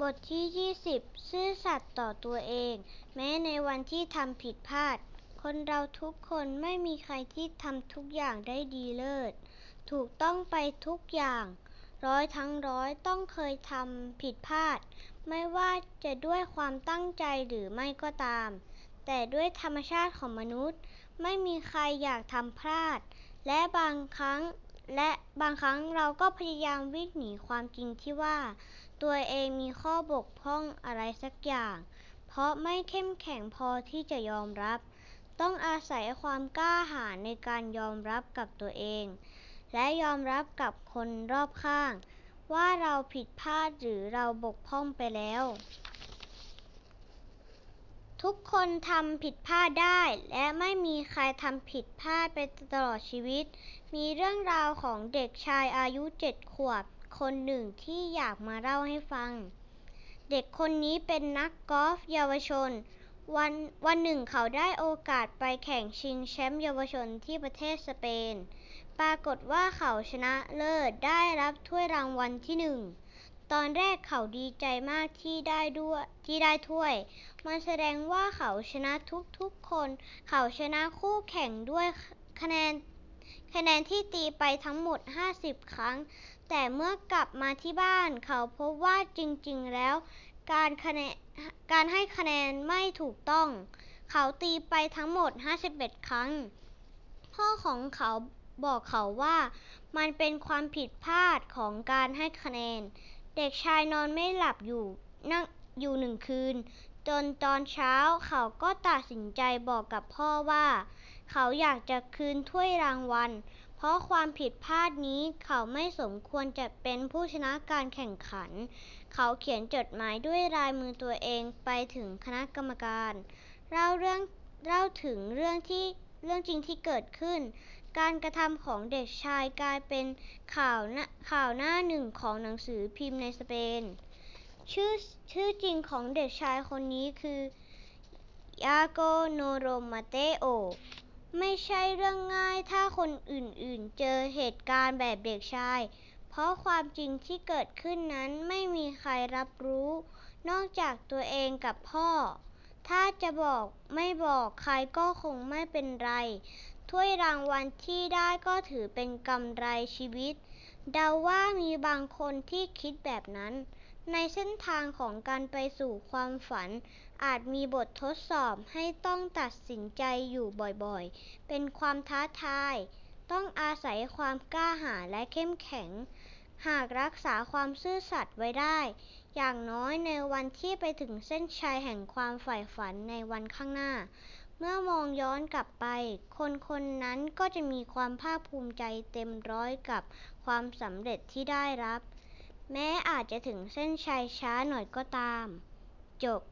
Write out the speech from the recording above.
บทที่20ซื่อสัตย์ต่อตัวเองแม้ในวันที่ทำผิดพลาดคนเราทุกคนไม่มีใครที่ทำทุกอย่างได้ดีเลิศถูกต้องไปทุกอย่างร้อยทั้งร้อยต้องเคยทำผิดพลาดไม่ว่าจะด้วยความตั้งใจหรือไม่ก็ตามแต่ด้วยธรรมชาติของมนุษย์ไม่มีใครอยากทำพลาดและบางครั้งเราก็พยายามวิ่งหนีความจริงที่ว่าตัวเองมีข้อบกพร่องอะไรสักอย่างเพราะไม่เข้มแข็งพอที่จะยอมรับต้องอาศัยความกล้าหาญในการยอมรับกับตัวเองและยอมรับกับคนรอบข้างว่าเราผิดพลาดหรือเราบกพร่องไปแล้วทุกคนทำผิดพลาดได้และไม่มีใครทำผิดพลาดไปตลอดชีวิตมีเรื่องราวของเด็กชายอายุ7ขวบคนหนึ่งที่อยากมาเล่าให้ฟังเด็กคนนี้เป็นนักกอล์ฟเยาวชนวันหนึ่งเขาได้โอกาสไปแข่งชิงแชมป์เยาวชนที่ประเทศสเปนปรากฏว่าเขาชนะเลิศได้รับถ้วยรางวัลที่หนึ่งตอนแรกเขาดีใจมากที่ได้ถ้วยมันแสดงว่าเขาชนะทุกคนเขาชนะคู่แข่งด้วยคะแนนที่ตีไปทั้งหมด50ครั้งแต่เมื่อกลับมาที่บ้านเขาพบว่าจริงๆแล้วการให้คะแนนไม่ถูกต้องเขาตีไปทั้งหมด51ครั้งพ่อของเขาบอกเขาว่ามันเป็นความผิดพลาดของการให้คะแนนเด็กชายนอนไม่หลับอยู่หนึ่งคืนจนตอนเช้าเขาก็ตัดสินใจบอกกับพ่อว่าเขาอยากจะคืนถ้วยรางวัลเพราะความผิดพลาดนี้เขาไม่สมควรจะเป็นผู้ชนะการแข่งขันเขาเขียนจดหมายด้วยลายมือตัวเองไปถึงคณะกรรมการเล่าถึงเรื่องจริงที่เกิดขึ้นการกระทำของเด็กชายกลายเป็นข่าวหน้าหนึ่งของหนังสือพิมพ์ในสเปนชื่อจริงของเด็กชายคนนี้คือยาโกโนโรมาเตโอไม่ใช่เรื่องง่ายถ้าคนอื่นๆเจอเหตุการณ์แบบเด็กชายเพราะความจริงที่เกิดขึ้นนั้นไม่มีใครรับรู้นอกจากตัวเองกับพ่อถ้าจะไม่บอกใครก็คงไม่เป็นไรถ้วยรางวัลที่ได้ก็ถือเป็นกำไรชีวิตเดาว่ามีบางคนที่คิดแบบนั้นในเส้นทางของการไปสู่ความฝันอาจมีบททดสอบให้ต้องตัดสินใจอยู่บ่อยๆเป็นความท้าทายต้องอาศัยความกล้าหาญและเข้มแข็งหากรักษาความซื่อสัตย์ไว้ได้อย่างน้อยในวันที่ไปถึงเส้นชัยแห่งความใฝ่ฝันในวันข้างหน้าเมื่อมองย้อนกลับไปคนๆนั้นก็จะมีความภาคภูมิใจเต็มร้อยกับความสำเร็จที่ได้รับแม้อาจจะถึงเส้นชัยช้าหน่อยก็ตามจบ